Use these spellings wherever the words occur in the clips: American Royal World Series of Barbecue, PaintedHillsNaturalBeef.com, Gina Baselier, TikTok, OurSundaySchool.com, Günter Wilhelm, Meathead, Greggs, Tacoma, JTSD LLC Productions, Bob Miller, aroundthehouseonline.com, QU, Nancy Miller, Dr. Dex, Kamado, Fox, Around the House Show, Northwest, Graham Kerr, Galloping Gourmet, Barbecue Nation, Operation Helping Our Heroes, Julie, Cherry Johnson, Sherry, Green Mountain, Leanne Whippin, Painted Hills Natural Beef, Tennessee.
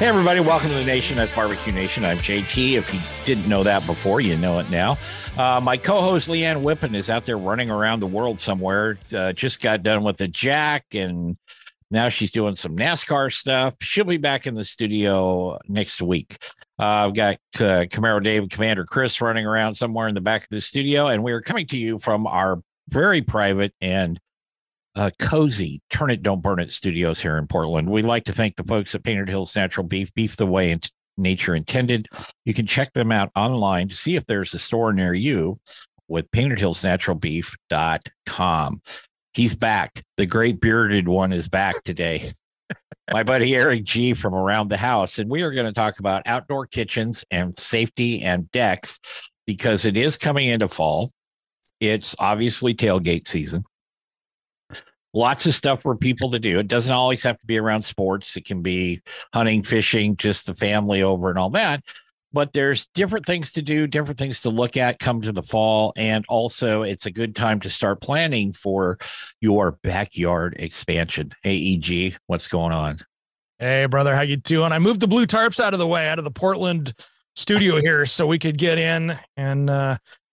Hey everybody, welcome to the nation. That's Barbecue Nation. I'm JT. If you didn't know that before, you know it now. My co-host Leanne Whippin is out there running around the world somewhere. Just got done with the Jack, and now she's doing some NASCAR stuff. She'll be back in the studio next week. I've got Camaro Dave and Commander Chris running around somewhere in the back of the studio, and we are coming to you from our very private and cozy Turn It, Don't Burn It studios here in Portland. We'd like to thank the folks at Painted Hills Natural Beef, beef the way nature intended. You can check them out online to see if there's a store near you with PaintedHillsNaturalBeef.com. He's back. The great bearded one is back today. My buddy Eric G from Around the House. And we are going to talk about outdoor kitchens and safety and decks because it is coming into fall. It's obviously tailgate season. Lots of stuff for people to do. It doesn't always have to be around sports. It can be hunting, fishing, just the family over and all that. But there's different things to do, different things to look at come to the fall. And also, it's a good time to start planning for your backyard expansion. Hey, EG, what's going on? Hey, brother, how you doing? I moved the blue tarps out of the way, out of the Portland studio here so we could get in and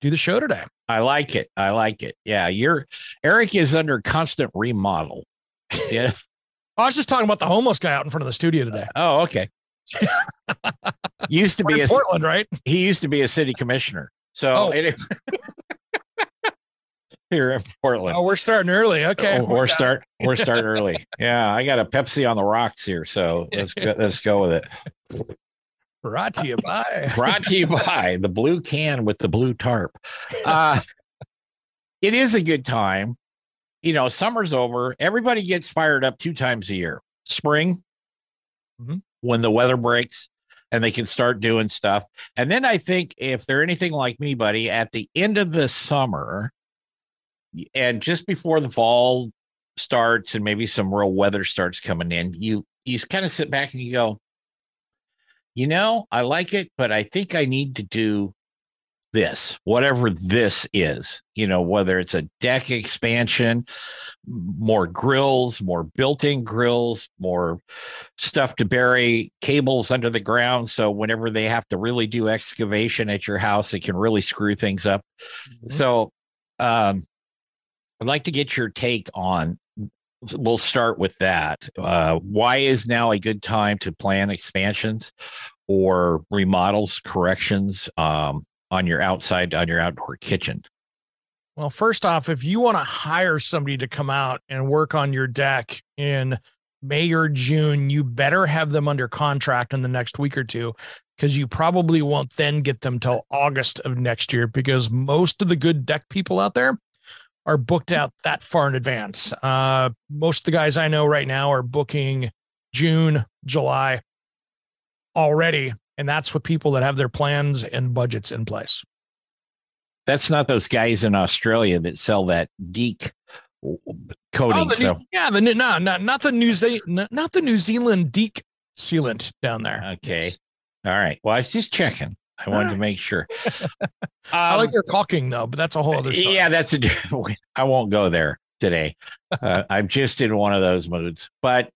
do the show today. I like it. I like it. Yeah. Eric is under constant remodel. Yeah. I was just talking about the homeless guy out in front of the studio today. Oh, okay. Used to be in Portland, right? He used to be a city commissioner. So here in Portland. Oh, we're starting early. Okay. Oh, we're starting early. Yeah. I got a Pepsi on the rocks here. So let's go with it. Brought to you by the blue can with the blue tarp. It is a good time. You know, summer's over. Everybody gets fired up two times a year. Spring, when the weather breaks and they can start doing stuff. And then I think if they're anything like me, buddy, at the end of the summer and just before the fall starts and maybe some real weather starts coming in, you kind of sit back and you go, you know, I like it, but I think I need to do this, whatever this is, you know, whether it's a deck expansion, more grills, more built-in grills, more stuff to bury, cables under the ground. So whenever they have to really do excavation at your house, it can really screw things up. Mm-hmm. So I'd like to get your take on, we'll start with that. Why is now a good time to plan expansions or remodels, corrections on your outdoor kitchen? Well, first off, if you want to hire somebody to come out and work on your deck in May or June, you better have them under contract in the next week or two, because you probably won't then get them till August of next year, because most of the good deck people out there are booked out that far in advance. Most of the guys I know right now are booking June, July already. And that's with people that have their plans and budgets in place. That's not those guys in Australia that sell that DEEK coating. Not the New Zealand DEEK sealant down there. Okay. Yes. All right. Well, I was just checking. I wanted to make sure. I like your caulking, though, but that's a whole other story. Yeah, I won't go there today. I'm just in one of those moods. But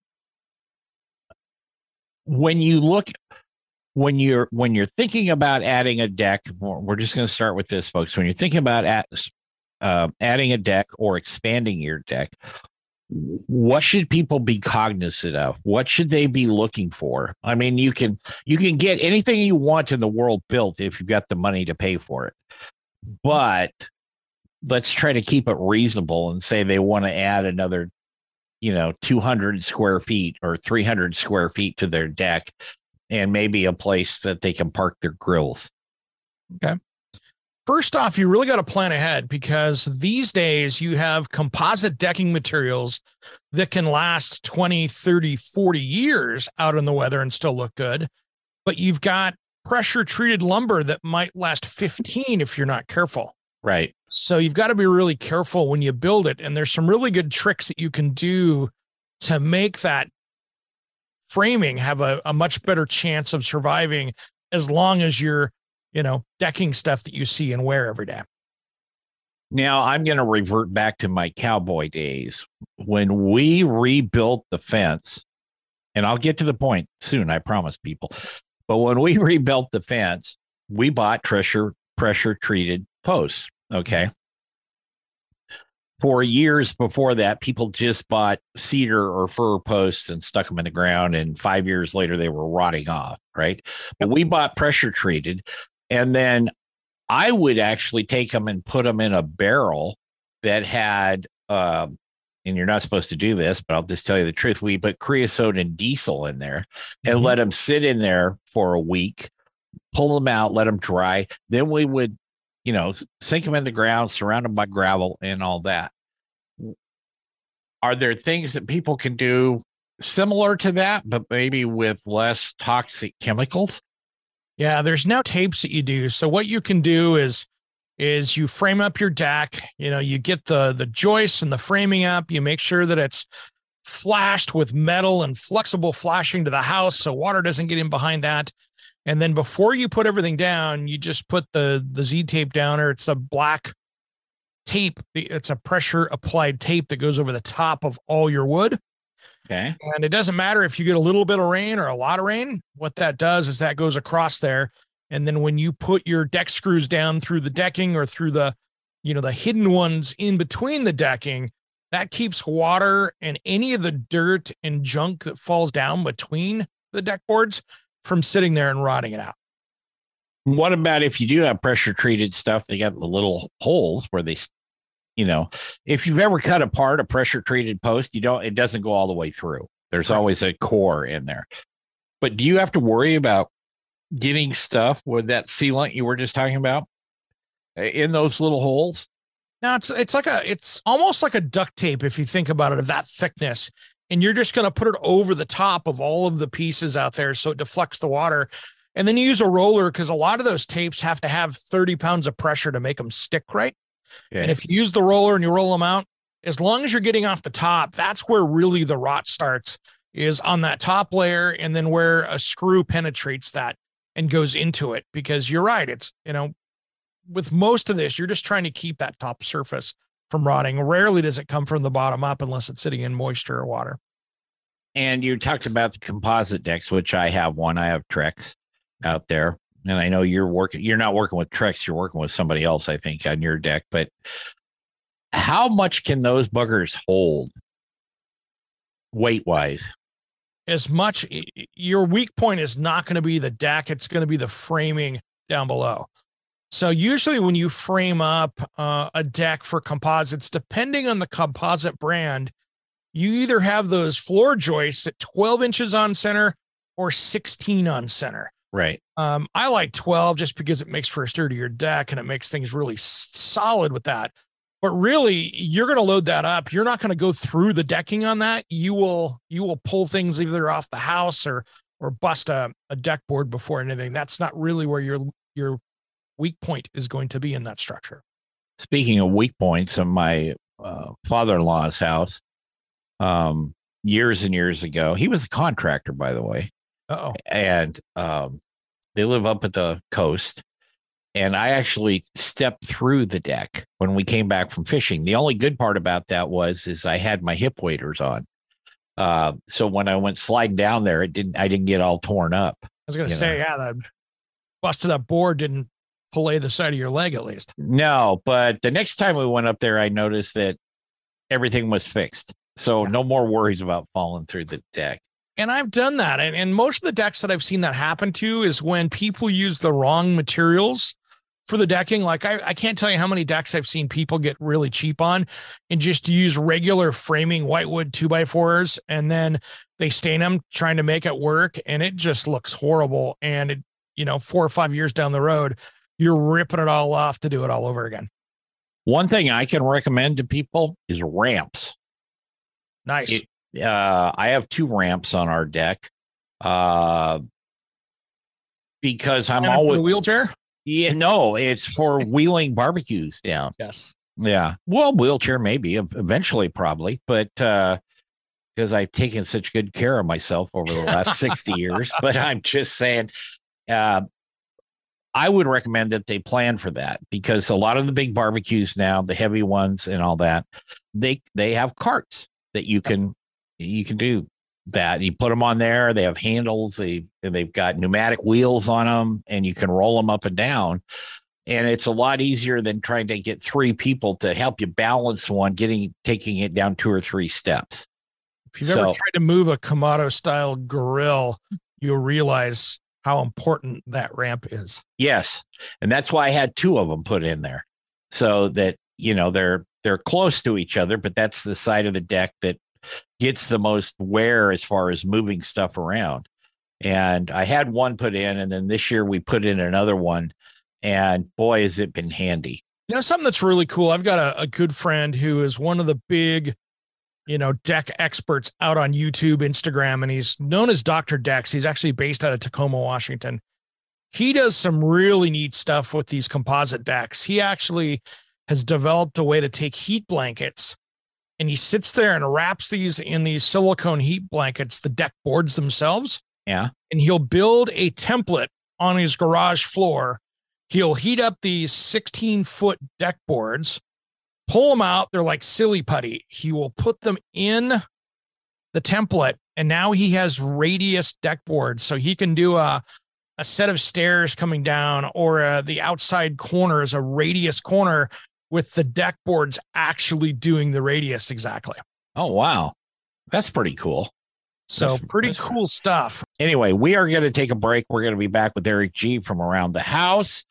when you're thinking about adding a deck, we're just going to start with this, folks. When you're thinking about adding a deck or expanding your deck, what should people be cognizant of? What should they be looking for? I mean, you can get anything you want in the world built if you've got the money to pay for it. But let's try to keep it reasonable and say they want to add another you know, 200 square feet or 300 square feet to their deck, and maybe a place that they can park their grills. Okay. First off, you really got to plan ahead, because these days you have composite decking materials that can last 20, 30, 40 years out in the weather and still look good. But you've got pressure treated lumber that might last 15 if you're not careful. Right. So you've got to be really careful when you build it. And there's some really good tricks that you can do to make that framing have a much better chance of surviving, as long as you're, you know, decking stuff that you see and wear every day. Now I'm going to revert back to my cowboy days when we rebuilt the fence, and I'll get to the point soon, I promise people. But when we rebuilt the fence, we bought pressure treated posts. Okay. For years before that, people just bought cedar or fir posts and stuck them in the ground. And 5 years later, they were rotting off. Right. But we bought pressure treated. And then I would actually take them and put them in a barrel that had, and you're not supposed to do this, but I'll just tell you the truth. We put creosote and diesel in there and let them sit in there for a week, pull them out, let them dry. Then we would, you know, sink them in the ground, surrounded by gravel and all that. Are there things that people can do similar to that, but maybe with less toxic chemicals? Yeah, there's now tapes that you do. So what you can do is you frame up your deck, you know, you get the joists and the framing up, you make sure that it's flashed with metal and flexible flashing to the house so water doesn't get in behind that. And then before you put everything down, you just put the Z tape down, or it's a black tape. It's a pressure applied tape that goes over the top of all your wood. Okay. And it doesn't matter if you get a little bit of rain or a lot of rain. What that does is that goes across there. And then when you put your deck screws down through the decking or through the, you know, the hidden ones in between the decking, that keeps water and any of the dirt and junk that falls down between the deck boards from sitting there and rotting it out. What about if you do have pressure treated stuff? They got the little holes where they, you know, if you've ever cut apart a pressure treated post, you don't, it doesn't go all the way through. There's always a core in there. But do you have to worry about getting stuff with that sealant you were just talking about in those little holes? No, it's like a, it's almost like a duct tape. If you think about it, of that thickness. And you're just going to put it over the top of all of the pieces out there so it deflects the water. And then you use a roller, because a lot of those tapes have to have 30 pounds of pressure to make them stick right. Yeah. And if you use the roller and you roll them out, as long as you're getting off the top, that's where really the rot starts, is on that top layer, and then where a screw penetrates that and goes into it. Because you're right, it's, you know, with most of this, you're just trying to keep that top surface from rotting. Rarely does it come from the bottom up unless it's sitting in moisture or water. And you talked about the composite decks, which I have one. I have Trex out there, and I know you're not working with Trex. You're working with somebody else, I think, on your deck. But how much can those buggers hold weight wise? As much. Your weak point is not going to be the deck. It's going to be the framing down below. So usually when you frame up a deck for composites, depending on the composite brand, you either have those floor joists at 12 inches on center or 16 on center. Right. I like 12 just because it makes for a sturdier deck and it makes things really solid with that. But really, you're going to load that up. You're not going to go through the decking on that. You will pull things either off the house or bust a deck board before anything. That's not really where your weak point is going to be in that structure. Speaking of weak points, in my father-in-law's house, years and years ago, he was a contractor, by the way. Uh-oh. And they live up at the coast. And I actually stepped through the deck when we came back from fishing. The only good part about that is I had my hip waders on. So when I went sliding down there, I didn't get all torn up. I was going to say, yeah, that busted up board didn't fillet the side of your leg, at least. No, but the next time we went up there, I noticed that everything was fixed. So no more worries about falling through the deck. And I've done that. And most of the decks that I've seen that happen to is when people use the wrong materials for the decking. Like I can't tell you how many decks I've seen people get really cheap on and just use regular framing whitewood 2x4s. And then they stain them trying to make it work. And it just looks horrible. And it, you know, 4 or 5 years down the road, you're ripping it all off to do it all over again. One thing I can recommend to people is ramps. Nice. I have 2 ramps on our deck. Because I'm always wheelchair. Yeah, no, it's for wheeling barbecues down. Yes. Yeah. Well, wheelchair maybe eventually probably, but because I've taken such good care of myself over the last 60 years, but I'm just saying, I would recommend that they plan for that, because a lot of the big barbecues now, the heavy ones and all that, they have carts that you can do that. You put them on there, they have handles, they've got pneumatic wheels on them, and you can roll them up and down. And it's a lot easier than trying to get 3 people to help you balance one, taking it down 2 or 3 steps. If you've ever tried to move a Kamado style grill, you'll realize how important that ramp is. Yes. And that's why I had 2 of them put in there, so that, you know, they're close to each other, but that's the side of the deck that gets the most wear as far as moving stuff around. And I had 1 put in, and then this year we put in another one, and boy, has it been handy. You know, something that's really cool. I've got a good friend who is one of the big, you know, deck experts out on YouTube, Instagram, and he's known as Dr. Dex. He's actually based out of Tacoma, Washington. He does some really neat stuff with these composite decks. He actually has developed a way to take heat blankets, and he sits there and wraps these in these silicone heat blankets, the deck boards themselves. Yeah. And he'll build a template on his garage floor. He'll heat up these 16-foot deck boards, pull them out. They're like silly putty. He will put them in the template. And now he has radius deck boards. So he can do a set of stairs coming down, or the outside corner is a radius corner, with the deck boards actually doing the radius exactly. Oh, wow. That's pretty cool. So that's cool stuff. Anyway, we are going to take a break. We're going to be back with Eric G from Around the House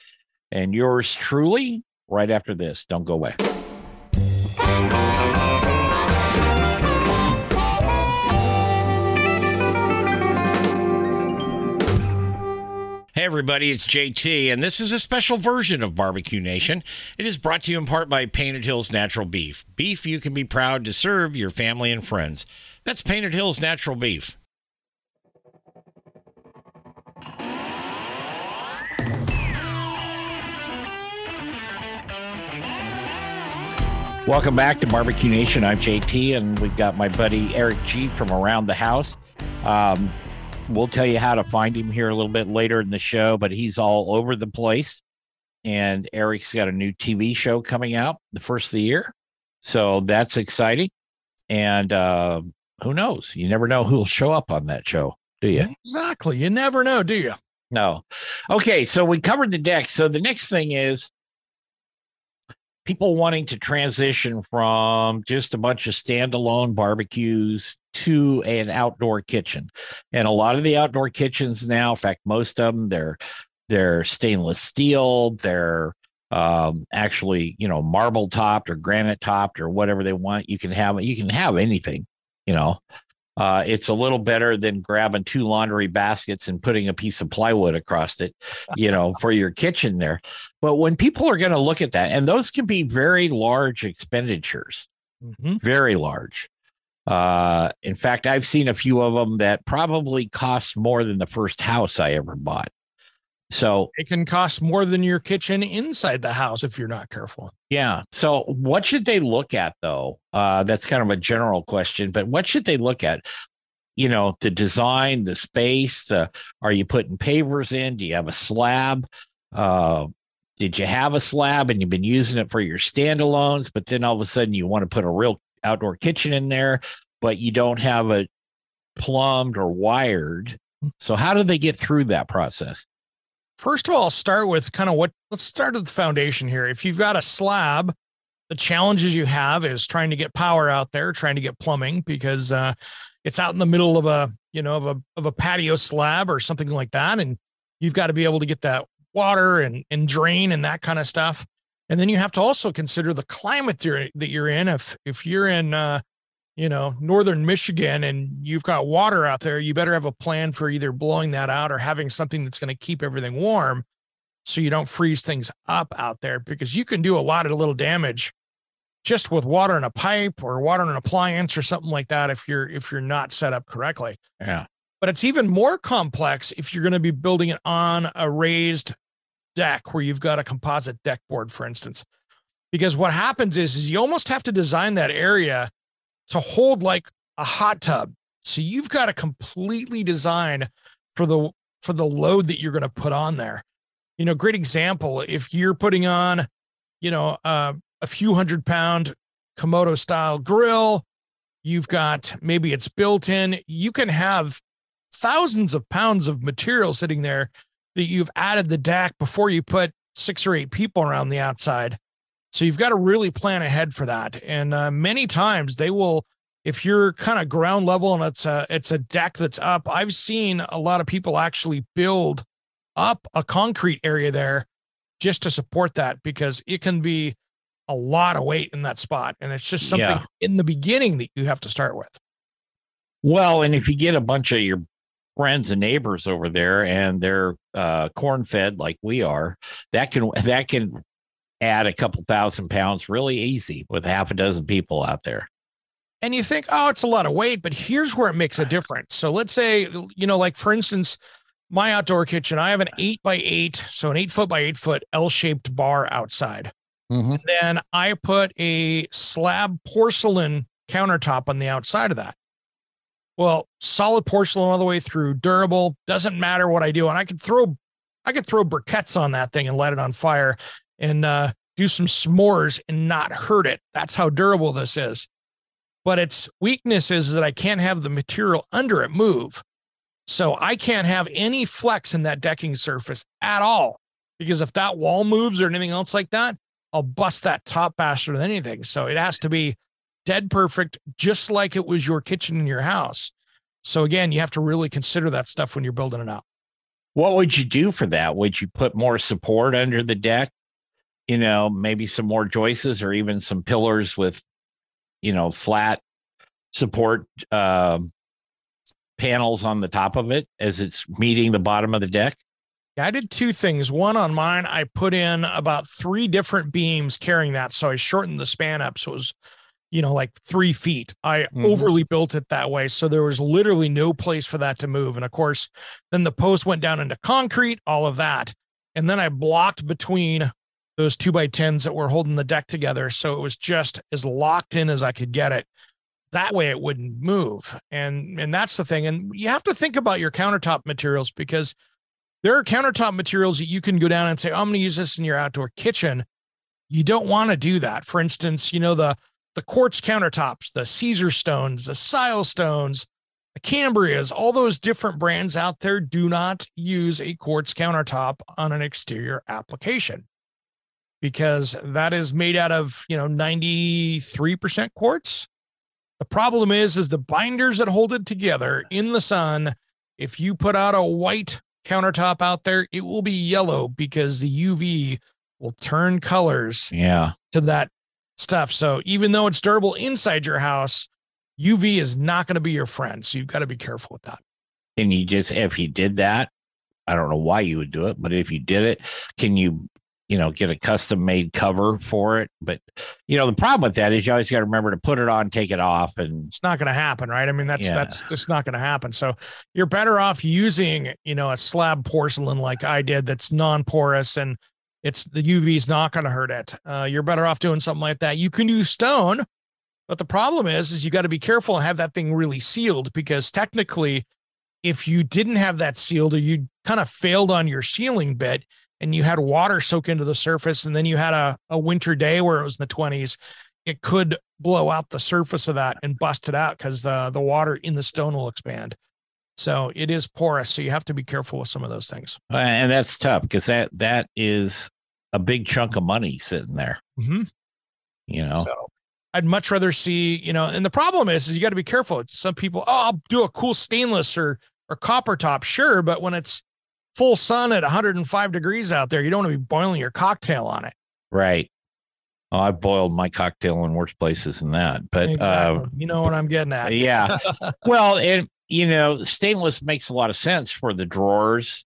and yours truly right after this. Don't go away. Hey everybody, it's JT, and this is a special version of Barbecue Nation. It is brought to you in part by Painted Hills Natural Beef. Beef you can be proud to serve your family and friends. That's Painted Hills Natural Beef. Welcome back to Barbecue Nation. I'm JT, and we've got my buddy Eric G from Around the House. We'll tell you how to find him here a little bit later in the show, but he's all over the place. And Eric's got a new TV show coming out the first of the year. So that's exciting. And who knows? You never know who'll show up on that show, do you? Exactly. You never know, do you? No. Okay, so we covered the deck. So the next thing is people wanting to transition from just a bunch of standalone barbecues to an outdoor kitchen. And a lot of the outdoor kitchens now, in fact, most of them, they're stainless steel. They're actually, you know, marble topped or granite topped or whatever they want. You can have anything, you know. It's a little better than grabbing 2 laundry baskets and putting a piece of plywood across it, you know, for your kitchen there. But when people are going to look at that, and those can be very large expenditures, very large. In fact, I've seen a few of them that probably cost more than the first house I ever bought. So it can cost more than your kitchen inside the house if you're not careful. Yeah. So what should they look at, though? That's kind of a general question, but what should they look at? You know, the design, the space, are you putting pavers in? Do you have a slab? Did you have a slab and you've been using it for your standalones, but then all of a sudden you want to put a real outdoor kitchen in there, but you don't have it plumbed or wired. So how do they get through that process? First of all, start with let's start at the foundation here. If you've got a slab, the challenges you have is trying to get power out there, trying to get plumbing, because it's out in the middle of a patio slab or something like that. And you've got to be able to get that water and drain and that kind of stuff. And then you have to also consider the climate that you're in. If you're in, northern Michigan and you've got water out there, you better have a plan for either blowing that out or having something that's going to keep everything warm so you don't freeze things up out there, because you can do a lot of little damage just with water in a pipe or water in an appliance or something like that if you're not set up correctly. Yeah. But it's even more complex if you're going to be building it on a raised deck where you've got a composite deck board, for instance, because what happens is you almost have to design that area to hold like a hot tub. So you've got to completely design for the load that you're going to put on there. Great example. If you're putting on, a few 100-pound Kamado style grill, you've got, maybe it's built in, you can have thousands of pounds of material sitting there that you've added the deck before you put 6 or 8 people around the outside. So you've got to really plan ahead for that. And many times they will, if you're kind of ground level and it's a deck that's up, I've seen a lot of people actually build up a concrete area there just to support that, because it can be a lot of weight in that spot. And it's just something in the beginning that you have to start with. Well, and if you get a bunch of your friends and neighbors over there and they're corn fed like we are, that can add a couple thousand pounds really easy with half a dozen people out there. And you think, oh, it's a lot of weight, but here's where it makes a difference. So let's say, like for instance, my outdoor kitchen, I have an 8x8, so an 8-foot by 8-foot L-shaped bar outside. Mm-hmm. And then I put a slab porcelain countertop on the outside of that. Well, solid porcelain all the way through, durable, doesn't matter what I do. And I could throw briquettes on that thing and light it on fire and do some s'mores and not hurt it. That's how durable this is. But its weakness is that I can't have the material under it move. So I can't have any flex in that decking surface at all, because if that wall moves or anything else like that, I'll bust that top faster than anything. So it has to be dead perfect, just like it was your kitchen in your house. So again, you have to really consider that stuff when you're building it out. What would you do for that? Would you put more support under the deck? Maybe some more joists or even some pillars with, flat support panels on the top of it as it's meeting the bottom of the deck? Yeah, I did two things. One, on mine, I put in about 3 different beams carrying that. So I shortened the span up. So it was, like 3 feet. I overly built it that way. So there was literally no place for that to move. And of course, then the post went down into concrete, all of that. And then I blocked between those 2x10s that were holding the deck together. So it was just as locked in as I could get it. That way it wouldn't move. And that's the thing. And you have to think about your countertop materials, because there are countertop materials that you can go down and say, oh, I'm going to use this in your outdoor kitchen. You don't want to do that. For instance, the quartz countertops, the Caesar stones, the Sile stones, the Cambrias, all those different brands out there do not use a quartz countertop on an exterior application, because that is made out of, 93% quartz. The problem is the binders that hold it together in the sun. If you put out a white countertop out there, it will be yellow because the UV will turn colors to that stuff. So even though it's durable inside your house, UV is not going to be your friend. So you've got to be careful with that. And if you did that, I don't know why you would do it, but if you did it, can you, get a custom made cover for it? But the problem with that is you always got to remember to put it on, take it off, and it's not going to happen. Right. I mean, that's just not going to happen. So you're better off using, a slab porcelain like I did, that's non-porous and the UV is not going to hurt it. You're better off doing something like that. You can do stone, but the problem is you got to be careful and have that thing really sealed, because technically if you didn't have that sealed, or you kind of failed on your sealing bit and you had water soak into the surface, and then you had a winter day where it was in the 20s, it could blow out the surface of that and bust it out, because the water in the stone will expand. So it is porous. So you have to be careful with some of those things. And that's tough, because that is a big chunk of money sitting there. Mm-hmm. So I'd much rather see, and the problem is you got to be careful. Some people, I'll do a cool stainless or copper top. Sure. But when it's full sun at 105 degrees out there. You don't want to be boiling your cocktail on it. Right. Oh, I boiled my cocktail in worse places than that, but exactly. You know what I'm getting at. Yeah. Well, and you know, stainless makes a lot of sense for the drawers.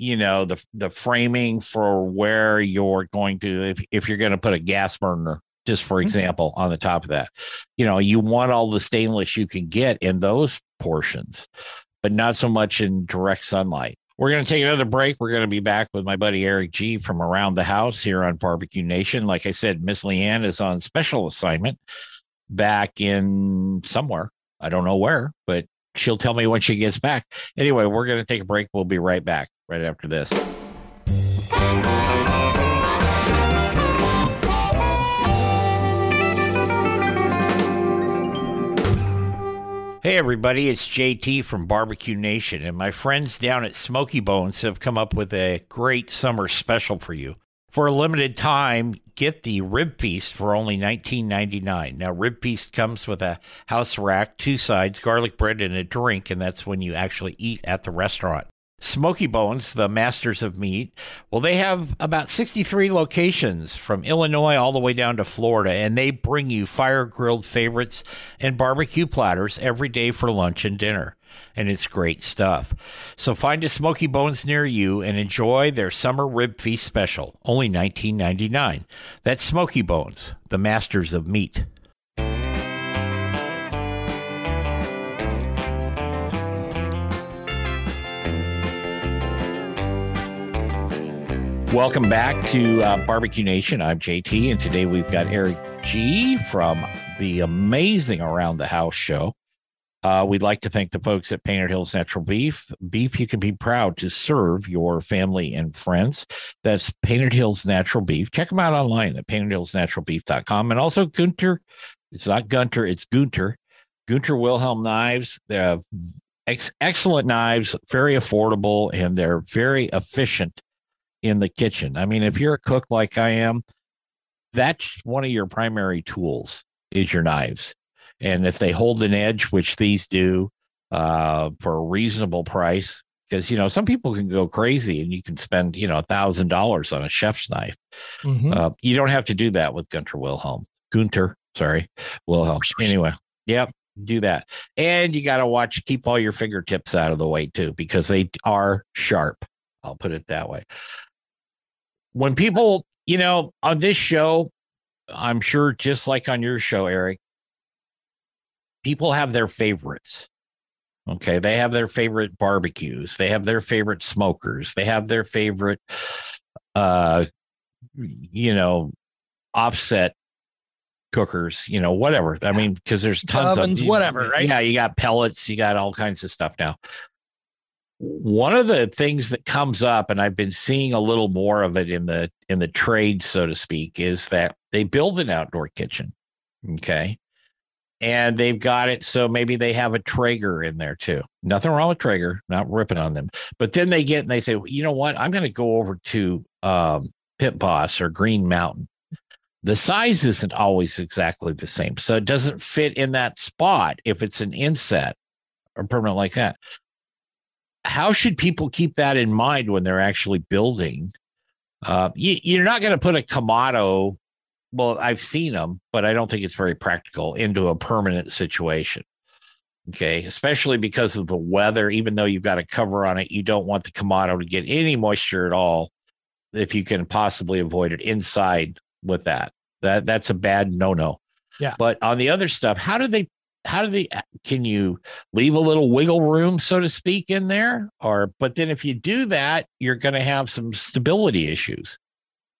You know, the framing for where you're going to, if you're going to put a gas burner, just for example, on the top of that, you know, you want all the stainless you can get in those portions, but not so much in direct sunlight. We're going to take another break. We're going to be back with my buddy Eric G from Around the House here on Barbecue Nation. Like I said, Miss Leanne is on special assignment back in somewhere. I don't know where, but she'll tell me when she gets back. Anyway, we're going to take a break. We'll be right back right after this. Hey everybody, it's JT from Barbecue Nation, and my friends down at Smokey Bones have come up with a great summer special for you. For a limited time, get the rib feast for only $19.99. Now, rib feast comes with a house rack, two sides, garlic bread, and a drink, and that's when you actually eat at the restaurant. Smokey Bones, the masters of meat, well, they have about 63 locations from Illinois all the way down to Florida, and they bring you fire-grilled favorites and barbecue platters every day for lunch and dinner, and it's great stuff. So find a Smokey Bones near you and enjoy their Summer Rib Feast special, only $19.99. That's Smokey Bones, the masters of meat. Welcome back to Barbecue Nation. I'm JT, and today we've got Eric G from the amazing Around the House show. We'd like to thank the folks at Painted Hills Natural Beef. Beef you can be proud to serve your family and friends. That's Painted Hills Natural Beef. Check them out online at PaintedHillsNaturalBeef.com. And also Günter. It's not Gunter, it's Günter. Günter Wilhelm Knives. They have excellent knives, very affordable, and they're very efficient in the kitchen. I mean, if you're a cook like I am, that's one of your primary tools is your knives. And if they hold an edge, which these do for a reasonable price, because, you know, some people can go crazy and you can spend, you know, $1,000 on a chef's knife. You don't have to do that with Günter Wilhelm. Anyway. Yep. Do that. And you got to watch, keep all your fingertips out of the way too, because they are sharp. I'll put it that way. When people, you know, on this show, I'm sure just like on your show, Eric, people have their favorites. Okay. They have their favorite barbecues. They have their favorite smokers. They have their favorite, you know, offset cookers, you know, whatever. I mean, because there's tons ovens, of whatever, right? Yeah. You got pellets. You got all kinds of stuff now. One of the things that comes up, and I've been seeing a little more of it in the trade, so to speak, is that they build an outdoor kitchen. Okay. And they've got it. So maybe they have a Traeger in there too. Nothing wrong with Traeger, not ripping on them, but then they get, and they say, well, you know what? I'm going to go over to Pit Boss or Green Mountain. The size isn't always exactly the same. So it doesn't fit in that spot if it's an inset or permanent like that. How should people keep that in mind when they're actually building? You're not going to put a Kamado. Well, I've seen them, but I don't think it's very practical into a permanent situation. Okay. Especially because of the weather, even though you've got a cover on it, you don't want the Kamado to get any moisture at all. If you can possibly avoid it inside with that, that's a bad no-no. Yeah. But on the other stuff, can you leave a little wiggle room, so to speak, in there? Or, but then if you do that, you're going to have some stability issues.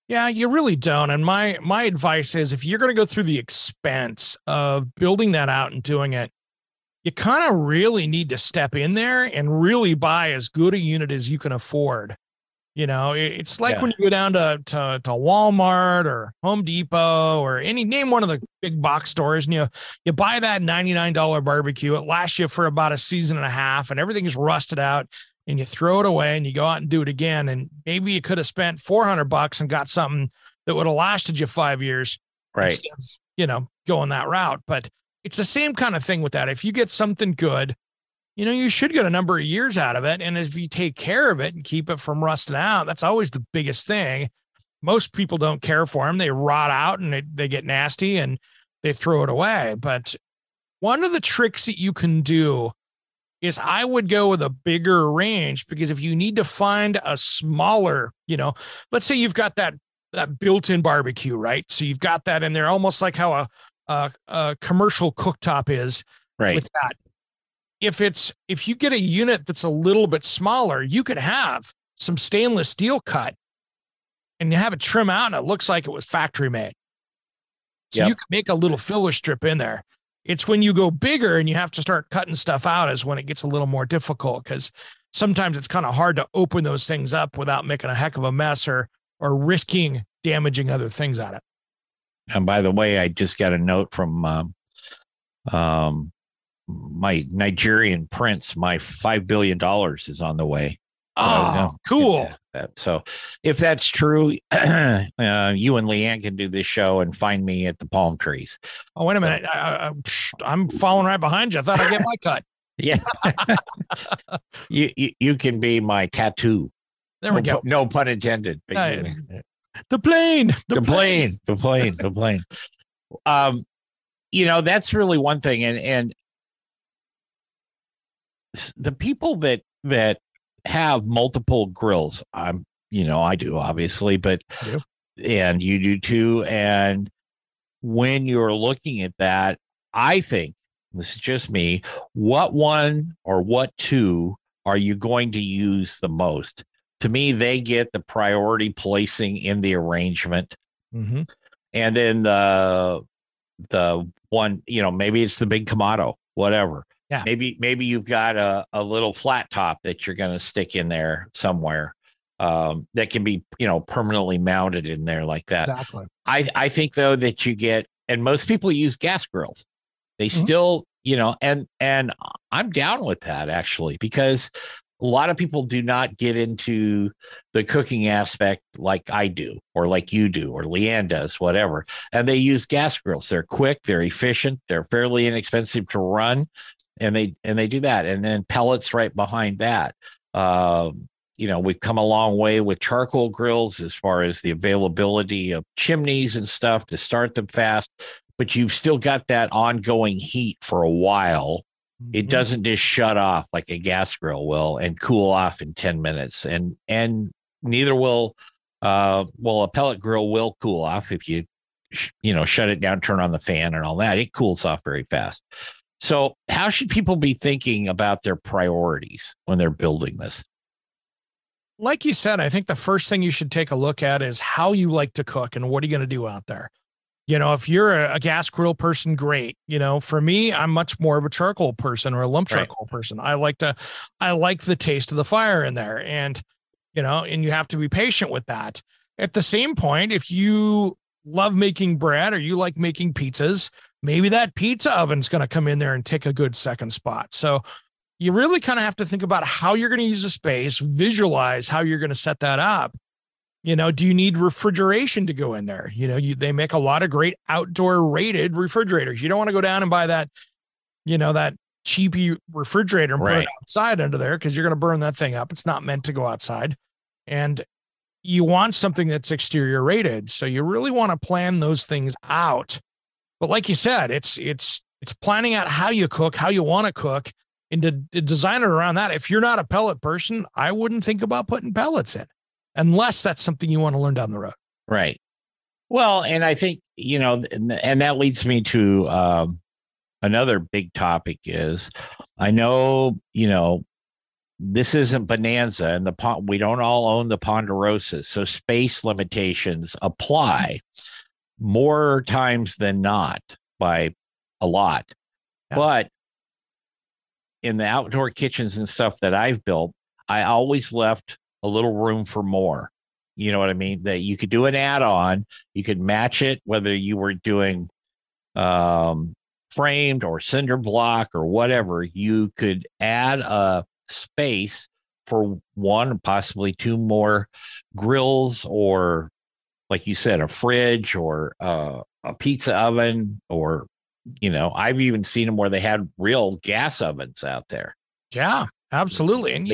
Yeah, you really don't. And my advice is if you're going to go through the expense of building that out and doing it, you kind of really need to step in there and really buy as good a unit as you can afford. You know, it's like when you go down to Walmart or Home Depot or any name one of the big box stores, and you buy that $99 barbecue. It lasts you for about a season and a half, and everything's rusted out. And you throw it away, and you go out and do it again. And maybe you could have spent $400 and got something that would have lasted you 5 years, right? Instead of, you know, going that route. But it's the same kind of thing with that. If you get something good, you know, you should get a number of years out of it. And if you take care of it and keep it from rusting out, that's always the biggest thing. Most people don't care for them. They rot out and they get nasty and they throw it away. But one of the tricks that you can do is I would go with a bigger range, because if you need to find a smaller, you know, let's say you've got that built-in barbecue, right? So you've got that in there, almost like how a commercial cooktop is, right? With that, if you get a unit that's a little bit smaller, you could have some stainless steel cut and you have it trim out and it looks like it was factory made. So yep. You can make a little filler strip in there. It's when you go bigger and you have to start cutting stuff out is when it gets a little more difficult, because sometimes it's kind of hard to open those things up without making a heck of a mess or risking damaging other things at it. And by the way, I just got a note from my Nigerian prince. My $5 billion is on the way. So, cool. So if that's true, you and Leanne can do this show and find me at the palm trees. Oh, wait a minute. I'm following right behind you. I thought I'd get my cut. Yeah. you can be my tattoo. There we go. No pun intended. The plane. You know, that's really one thing. And the people that have multiple grills. I do, obviously, but yeah. And you do too. And when you're looking at that, I think this is just me. What one or what two are you going to use the most? To me, they get the priority placing in the arrangement. Mm-hmm. And then the one, you know, maybe it's the big Kamado, whatever. Yeah. Maybe you've got a little flat top that you're going to stick in there somewhere that can be, you know, permanently mounted in there like that. Exactly. I think, though, that you get, and most people use gas grills. They mm-hmm. still, you know, and I'm down with that, actually, because a lot of people do not get into the cooking aspect like I do, or like you do, or Leanne does, whatever. And they use gas grills. They're quick, they're efficient, they're fairly inexpensive to run. And they do that. And then pellets right behind that. You know, we've come a long way with charcoal grills as far as the availability of chimneys and stuff to start them fast. But you've still got that ongoing heat for a while. Mm-hmm. It doesn't just shut off like a gas grill will and cool off in 10 minutes. And neither will, a pellet grill will cool off if you, you know, shut it down, turn on the fan and all that. It cools off very fast. So how should people be thinking about their priorities when they're building this? Like you said, I think the first thing you should take a look at is how you like to cook and what are you going to do out there? You know, if you're a gas grill person, great. You know, for me, I'm much more of a charcoal person or a lump charcoal person. I like the taste of the fire in there, and, you know, and you have to be patient with that. At the same point, if you love making bread or you like making pizzas, maybe that pizza oven's going to come in there and take a good second spot. So you really kind of have to think about how you're going to use the space, visualize how you're going to set that up. You know, do you need refrigeration to go in there? You know, they make a lot of great outdoor rated refrigerators. You don't want to go down and buy that, you know, that cheapy refrigerator and put it outside under there, because you're going to burn that thing up. It's not meant to go outside. And you want something that's exterior rated. So you really want to plan those things out. But like you said, it's planning out how you cook, how you want to cook, and to design it around that. If you're not a pellet person, I wouldn't think about putting pellets in, unless that's something you want to learn down the road. Right. Well, and I think, you know, and that leads me to another big topic is, I know, you know, this isn't Bonanza and we don't all own the Ponderosa, so space limitations apply more times than not by a lot. Yeah. But in the outdoor kitchens and stuff that I've built, I always left a little room for more. You know what I mean? That you could do an add-on, you could match it, whether you were doing framed or cinder block or whatever. You could add a space for one, possibly two more grills, or like you said, a fridge or a pizza oven, or, you know, I've even seen them where they had real gas ovens out there. Yeah, absolutely. And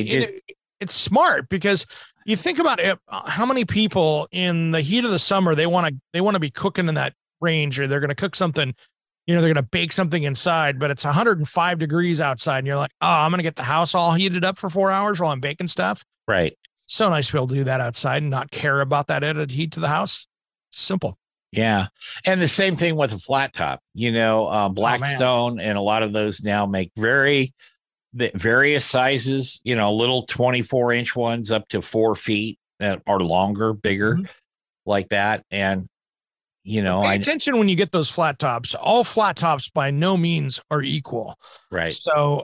it's smart, because you think about it, how many people in the heat of the summer, they want to be cooking in that range, or they're going to cook something, you know, they're going to bake something inside, but it's 105 degrees outside. And you're like, oh, I'm going to get the house all heated up for 4 hours while I'm baking stuff. Right. So nice to be able to do that outside and not care about that added heat to the house. Simple. Yeah. And the same thing with a flat top, you know, Blackstone and a lot of those now make various sizes, you know, little 24 inch ones up to 4 feet that are longer, bigger, mm-hmm. like that. And, you know, pay attention when you get those flat tops. All flat tops by no means are equal. Right. So,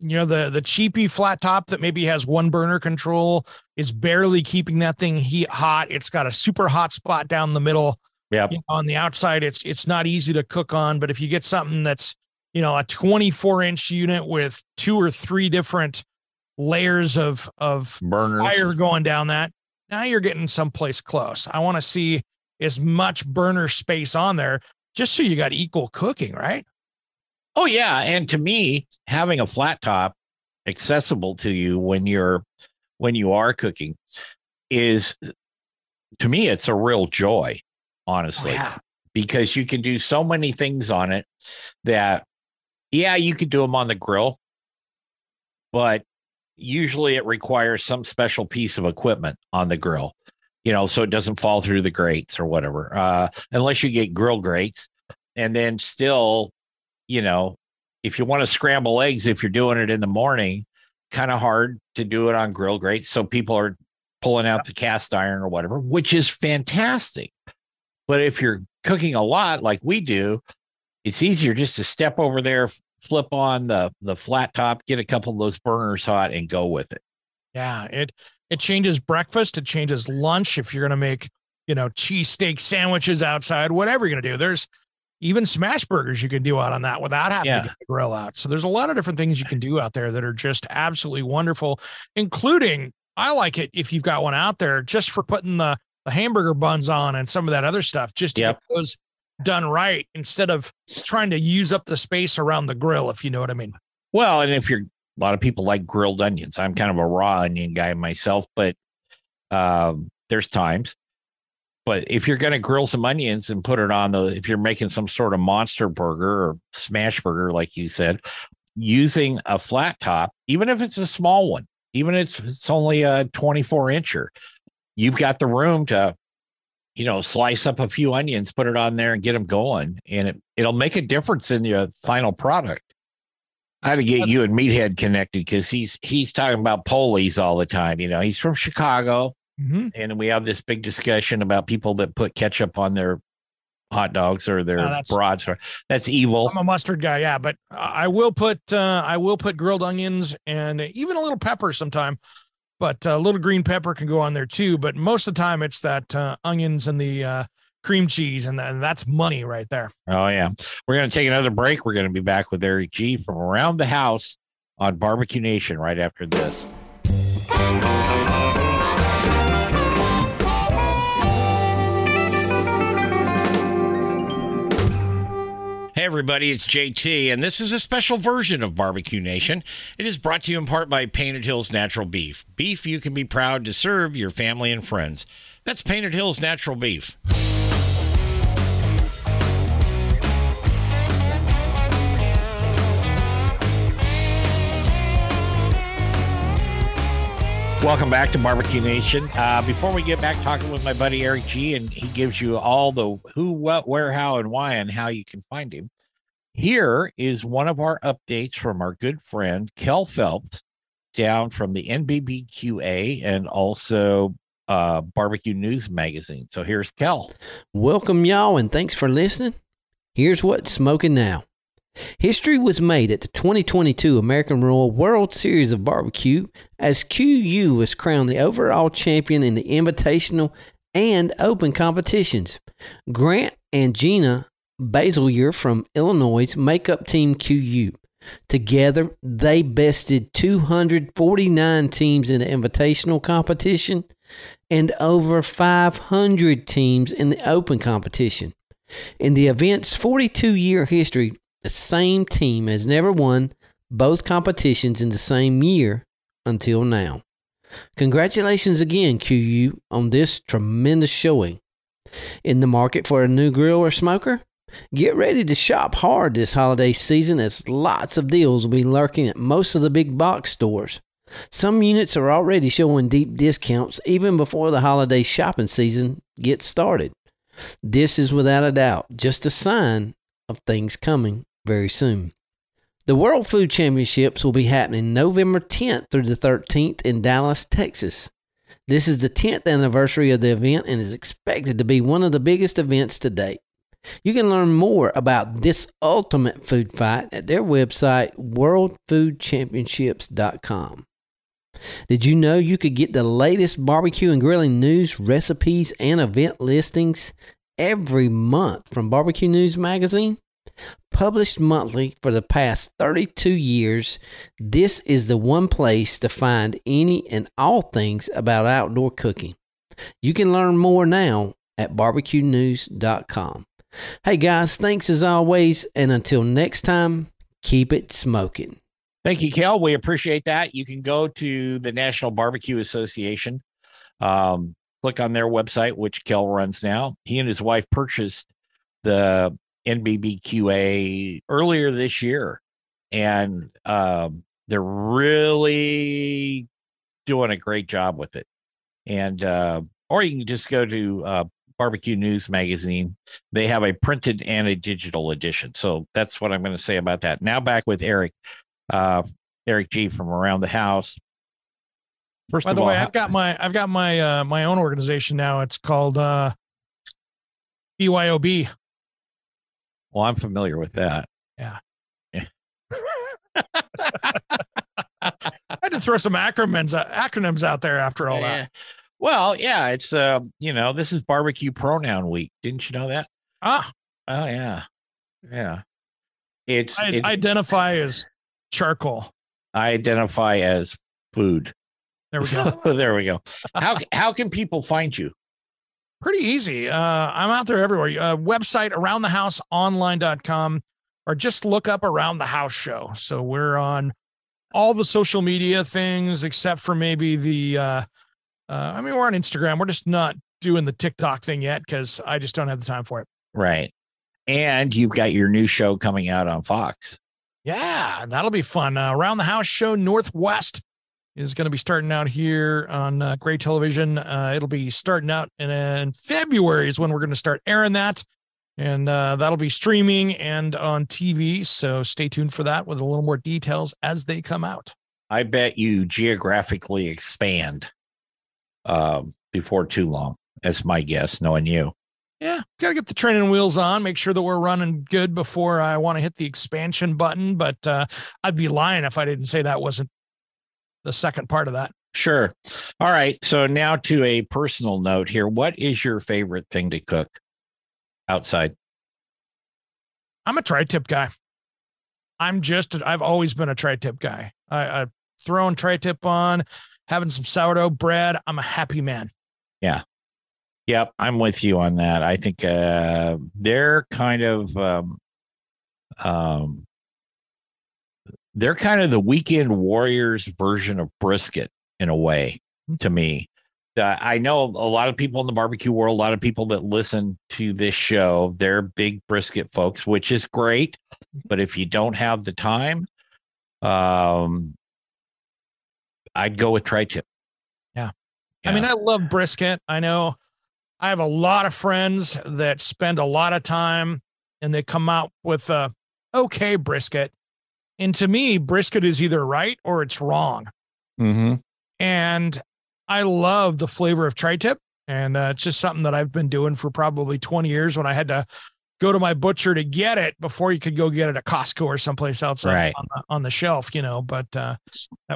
you know, the cheapy flat top that maybe has one burner control is barely keeping that thing hot. It's got a super hot spot down the middle. Yeah. You know, on the outside, it's not easy to cook on. But if you get something that's, you know, a 24 inch unit with 2 or 3 different layers of burners, fire going down that, now you're getting someplace close. I want to see as much burner space on there, just so you got equal cooking, right? Oh yeah. And to me, having a flat top accessible to you when you are cooking is, to me, it's a real joy, honestly. Oh, yeah. Because you can do so many things on it that, yeah, you could do them on the grill, but usually it requires some special piece of equipment on the grill. You know, so it doesn't fall through the grates or whatever, unless you get grill grates. And then still, you know, if you want to scramble eggs, if you're doing it in the morning, kind of hard to do it on grill grates. So people are pulling out the cast iron or whatever, which is fantastic. But if you're cooking a lot like we do, it's easier just to step over there, flip on the flat top, get a couple of those burners hot and go with it. Yeah, it changes breakfast. It changes lunch. If you're going to make, you know, cheesesteak sandwiches outside, whatever you're going to do, there's even smash burgers you can do out on that without having to get the grill out. So there's a lot of different things you can do out there that are just absolutely wonderful, including, I like it if you've got one out there just for putting the hamburger buns on and some of that other stuff, just to get those done right instead of trying to use up the space around the grill, if you know what I mean. Well, and if you're, a lot of people like grilled onions. I'm kind of a raw onion guy myself, but there's times. But if you're going to grill some onions and put it on if you're making some sort of monster burger or smash burger, like you said, using a flat top, even if it's a small one, even if it's only a 24 incher, you've got the room to, you know, slice up a few onions, put it on there and get them going. And it'll make a difference in your final product. I had to get you and Meathead connected because he's talking about polies all the time. You know, he's from Chicago, mm-hmm. and we have this big discussion about people that put ketchup on their hot dogs or their brats. That's evil. I'm a mustard guy, yeah, but I will put grilled onions and even a little pepper sometime. But a little green pepper can go on there too. But most of the time, it's that onions and the cream cheese, and that's money right there. Oh yeah. We're going to take another break. We're going to be back with Eric G from Around the House on Barbecue Nation right after this. Hey everybody, it's JT, and this is a special version of Barbecue Nation. It is brought to you in part by Painted Hills Natural Beef. Beef you can be proud to serve your family and friends. That's Painted Hills Natural Beef. Welcome back to Barbecue Nation. Before we get back talking with my buddy Eric G, and he gives you all the who, what, where, how, and why, and how you can find him, here is one of our updates from our good friend Kel Phelps down from the NBBQA and also Barbecue News Magazine. So here's Kel. Welcome, y'all, and thanks for listening. Here's what's smoking now. History was made at the 2022 American Royal World Series of Barbecue as QU was crowned the overall champion in the invitational and open competitions. Grant and Gina Baselier from Illinois make up Team QU. Together, they bested 249 teams in the invitational competition and over 500 teams in the open competition. In the event's 42-year history, the same team has never won both competitions in the same year until now. Congratulations again, QU, on this tremendous showing. In the market for a new grill or smoker? Get ready to shop hard this holiday season, as lots of deals will be lurking at most of the big box stores. Some units are already showing deep discounts even before the holiday shopping season gets started. This is without a doubt just a sign of things coming very soon. The World Food Championships will be happening November 10th through the 13th in Dallas, Texas. This is the 10th anniversary of the event and is expected to be one of the biggest events to date. You can learn more about this ultimate food fight at their website, worldfoodchampionships.com. Did you know you could get the latest barbecue and grilling news, recipes, and event listings every month from Barbecue News Magazine? Published monthly for the past 32 years, this is the one place to find any and all things about outdoor cooking. You can learn more now at barbecuenews.com. Hey guys, thanks as always, and until next time, keep it smoking. Thank you, Kel. We appreciate that. You can go to the National Barbecue Association, click on their website, which Kel runs now. He and his wife purchased the NBBQA earlier this year, and they're really doing a great job with it. And or you can just go to Barbecue News Magazine. They have a printed and a digital edition. So that's what I'm going to say about that. Now back with Eric, Eric G from Around the House. First, by the way, I've got my own organization now. It's called BYOB. Well, I'm familiar with that. Yeah. I had to throw some acronyms out there after all that. Well, yeah, it's, this is barbecue pronoun week. Didn't you know that? Oh, yeah. Yeah. I identify as charcoal. I identify as food. There we go. There we go. How can people find you? Pretty easy. I'm out there everywhere. Website, aroundthehouseonline.com, or just look up Around the House Show. So we're on all the social media things except for maybe the, we're on Instagram. We're just not doing the TikTok thing yet because I just don't have the time for it. Right. And you've got your new show coming out on Fox. Yeah, that'll be fun. Around the House Show Northwest is going to be starting out here on Gray Television. It'll be starting out in February is when we're going to start airing that. And that'll be streaming and on TV. So stay tuned for that with a little more details as they come out. I bet you geographically expand before too long. That's my guess, knowing you. Yeah. Got to get the training wheels on, make sure that we're running good before I want to hit the expansion button. But I'd be lying if I didn't say that wasn't the second part of that. Sure. All right. So now to a personal note here. What is your favorite thing to cook outside? I'm a tri-tip guy. I've always been a tri-tip guy. I throwing tri-tip on, having some sourdough bread. I'm a happy man. Yeah. Yep. I'm with you on that. I think they're kind of the weekend warriors version of brisket in a way to me. I know a lot of people in the barbecue world, a lot of people that listen to this show, they're big brisket folks, which is great. But if you don't have the time, I'd go with tri-tip. Yeah. I mean, I love brisket. I know I have a lot of friends that spend a lot of time and they come out with okay brisket. And to me, brisket is either right or it's wrong. Mm-hmm. And I love the flavor of tri-tip. And it's just something that I've been doing for probably 20 years when I had to go to my butcher to get it before you could go get it at Costco or someplace outside on the shelf, but that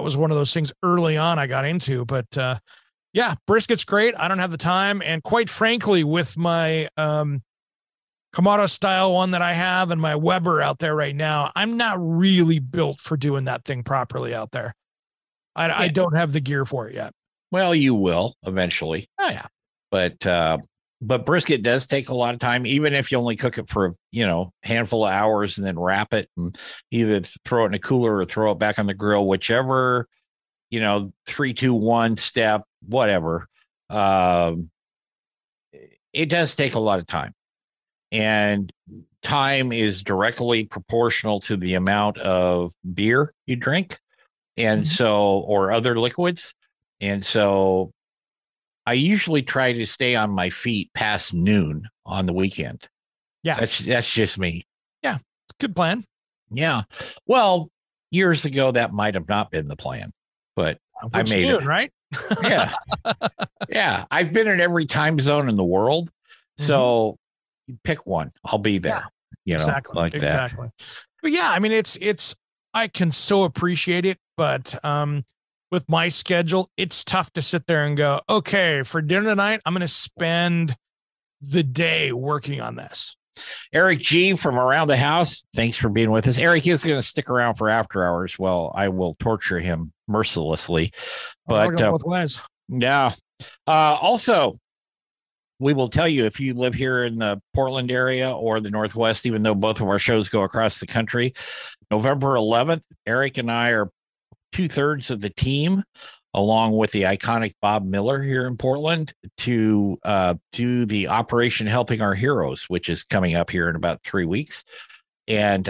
was one of those things early on I got into. But brisket's great. I don't have the time. And quite frankly, with my Kamado style one that I have and my Weber out there right now, I'm not really built for doing that thing properly out there. I don't have the gear for it yet. Well, you will eventually. Oh, yeah. But But brisket does take a lot of time, even if you only cook it for, you know, a handful of hours and then wrap it and either throw it in a cooler or throw it back on the grill, whichever, you know, 3, 2, 1 step, whatever. It does take a lot of time, and time is directly proportional to the amount of beer you drink. And so, or other liquids. And so I usually try to stay on my feet past noon on the weekend. Yeah. That's just me. Yeah. Good plan. Yeah. Well, years ago, that might've not been the plan, but I made it. Right. Yeah. Yeah. I've been in every time zone in the world. Mm-hmm. So you pick one, I'll be there. Yeah, you know, exactly. Like exactly. That. But yeah, I mean, it's, I can so appreciate it, but, with my schedule, it's tough to sit there and go, okay, for dinner tonight, I'm going to spend the day working on this. Eric G from Around the House, thanks for being with us. Eric is going to stick around for after hours. Well, I will torture him mercilessly. But yeah. Also, we will tell you if you live here in the Portland area or the Northwest, even though both of our shows go across the country, November 11th, Eric and I are 2/3 of the team, along with the iconic Bob Miller here in Portland, to do the Operation Helping Our Heroes, which is coming up here in about 3 weeks. And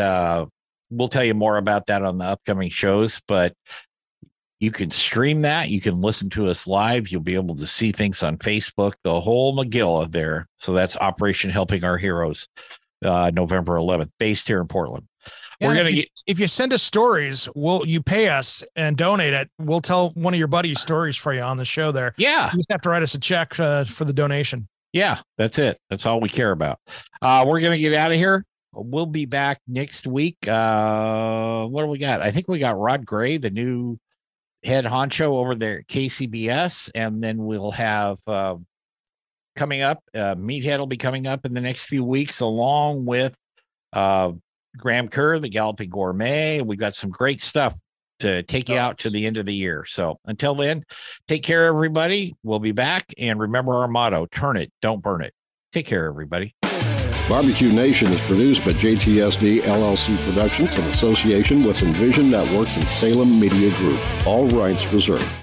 we'll tell you more about that on the upcoming shows, but you can stream that. You can listen to us live. You'll be able to see things on Facebook, the whole McGill there. So that's Operation Helping Our Heroes, November 11th, based here in Portland. Yeah, we're gonna if you send us stories, you pay us and donate it. We'll tell one of your buddies stories for you on the show there. Yeah. You just have to write us a check for the donation. Yeah, that's it. That's all we care about. We're going to get out of here. We'll be back next week. What do we got? I think we got Rod Gray, the new head honcho over there at KCBS. And then we'll have coming up. Meathead will be coming up in the next few weeks, along with Graham Kerr, the Galloping Gourmet. We've got some great stuff to take you out to the end of the year. So until then, take care, everybody. We'll be back. And remember our motto, turn it, don't burn it. Take care, everybody. Barbecue Nation is produced by JTSD LLC Productions in association with Envision Networks and Salem Media Group. All rights reserved.